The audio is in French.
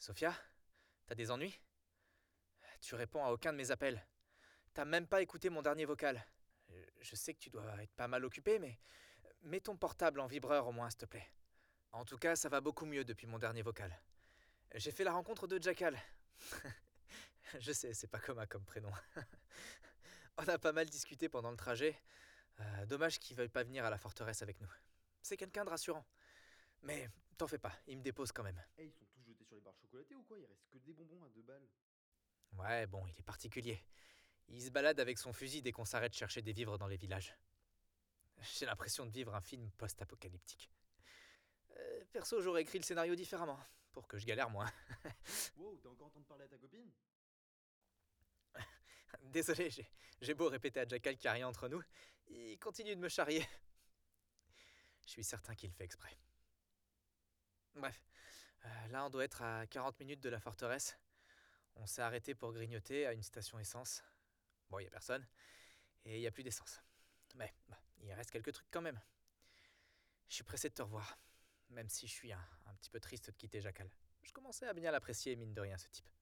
Sophia, t'as des ennuis? Tu réponds à aucun de mes appels. T'as même pas écouté mon dernier vocal. Je sais que tu dois être pas mal occupé, mais mets ton portable en vibreur au moins, s'il te plaît. En tout cas, ça va beaucoup mieux depuis mon dernier vocal. J'ai fait la rencontre de Jackal. Je sais, c'est pas commun comme prénom. On a pas mal discuté pendant le trajet. Dommage qu'il veuille pas venir à la forteresse avec nous. C'est quelqu'un de rassurant. Mais t'en fais pas, il me dépose quand même. Hey, ils sont tous jetés sur les barres chocolatées ou quoi? Il reste que des bonbons à 2 balles. Ouais, bon, il est particulier. Il se balade avec son fusil dès qu'on s'arrête chercher des vivres dans les villages. J'ai l'impression de vivre un film post-apocalyptique. Perso, j'aurais écrit le scénario différemment, pour que je galère moins. Wow, t'es encore en train de parler à ta copine? Désolé, j'ai beau répéter à Jackal qu'il n'y a rien entre nous, il continue de me charrier. Je suis certain qu'il le fait exprès. Bref, là on doit être à 40 minutes de la forteresse. On s'est arrêté pour grignoter à une station essence. Bon, il n'y a personne, et il n'y a plus d'essence. Mais il reste quelques trucs quand même. Je suis pressé de te revoir, même si je suis un petit peu triste de quitter Jackal. Je commençais à bien l'apprécier, mine de rien, ce type.